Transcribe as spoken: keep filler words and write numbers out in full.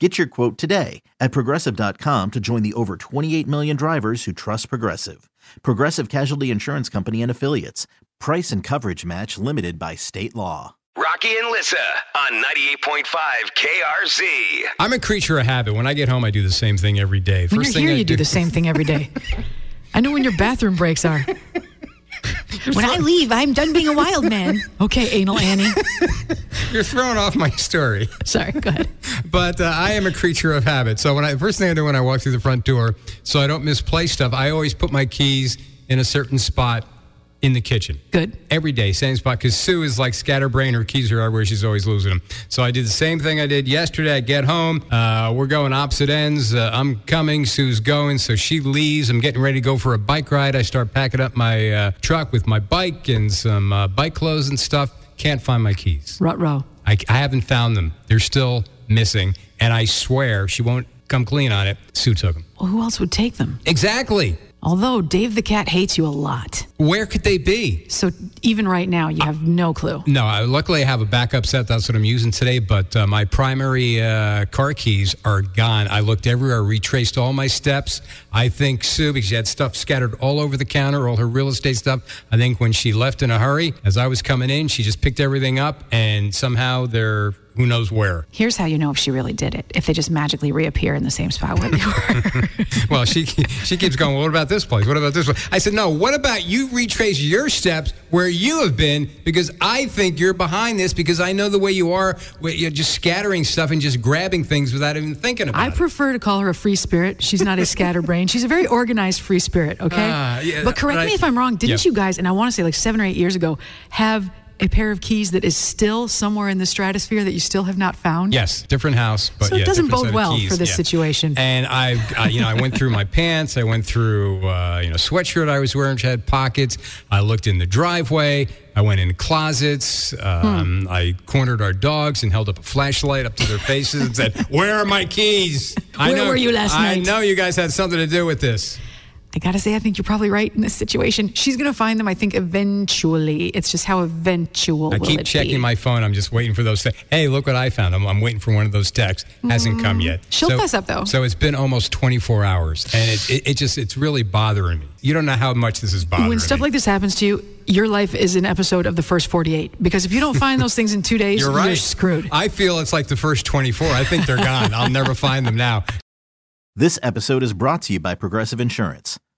Get your quote today at Progressive dot com to join the over twenty-eight million drivers who trust Progressive. Progressive Casualty Insurance Company and Affiliates. Price and coverage match limited by state law. Rocky and Lissa on ninety-eight point five K R Z. I'm a creature of habit. When I get home, I do the same thing every day. When First you're here, thing I you do the same thing every day. I know when your bathroom breaks are. When I leave, I'm done being a wild man. Okay, Anal Annie. You're throwing off my story. Sorry, go ahead. But uh, I am a creature of habit. So when I first thing I do when I walk through the front door, so I don't misplace stuff, I always put my keys in a certain spot in the kitchen. Good. Every day, same spot. Because Sue is like scatterbrain. Her keys are everywhere. She's always losing them. So I did the same thing I did yesterday. I get home. Uh, we're going opposite ends. Uh, I'm coming. Sue's going. So she leaves. I'm getting ready to go for a bike ride. I start packing up my uh, truck with my bike and some uh, bike clothes and stuff. Can't find my keys. Ruh-roh. I, I haven't found them. They're still missing. And I swear she won't come clean on it. Sue took them. Well, who else would take them? Exactly. Although Dave the Cat hates you a lot. Where could they be? So even right now, you have uh, no clue. No, I, luckily I have a backup set. That's what I'm using today. But uh, my primary uh, car keys are gone. I looked everywhere, retraced all my steps. I think Sue, because she had stuff scattered all over the counter, all her real estate stuff. I think when she left in a hurry, as I was coming in, she just picked everything up and somehow they're... Who knows where? Here's how you know if she really did it. If they just magically reappear in the same spot where they were. Well, she she keeps going, well, what about this place? What about this place? I said, no, what about you retrace your steps where you have been? Because I think you're behind this because I know the way you are. You're just scattering stuff and just grabbing things without even thinking about I it. I prefer to call her a free spirit. She's not a scatterbrain. She's a very organized free spirit, okay? Uh, yeah, but correct right. me if I'm wrong. Didn't yeah. you guys, and I want to say like seven or eight years ago, have... a pair of keys that is still somewhere in the stratosphere that you still have not found? Yes, different house, but so it yeah, doesn't bode well keys, for this yeah. situation. And I, I, you know, I went through my pants. I went through, uh, you know, sweatshirt I was wearing which had pockets. I looked in the driveway. I went in closets. Um, hmm. I cornered our dogs and held up a flashlight up to their faces and said, "Where are my keys? I Where know, were you last I night? I know you guys had something to do with this." I gotta say, I think you're probably right in this situation. She's gonna find them, I think, eventually. It's just how eventual will it be. I keep checking my phone. I'm just waiting for those things. Hey, look what I found. I'm, I'm waiting for one of those texts. Hasn't mm. come yet. She'll so, fess up, though. So it's been almost twenty-four hours, and it, it, it just it's really bothering me. You don't know how much this is bothering me. When stuff me. like this happens to you, your life is an episode of the first forty-eight. Because if you don't find those things in two days, you're, right. you're screwed. I feel it's like the first twenty-four. I think they're gone. I'll never find them now. This episode is brought to you by Progressive Insurance.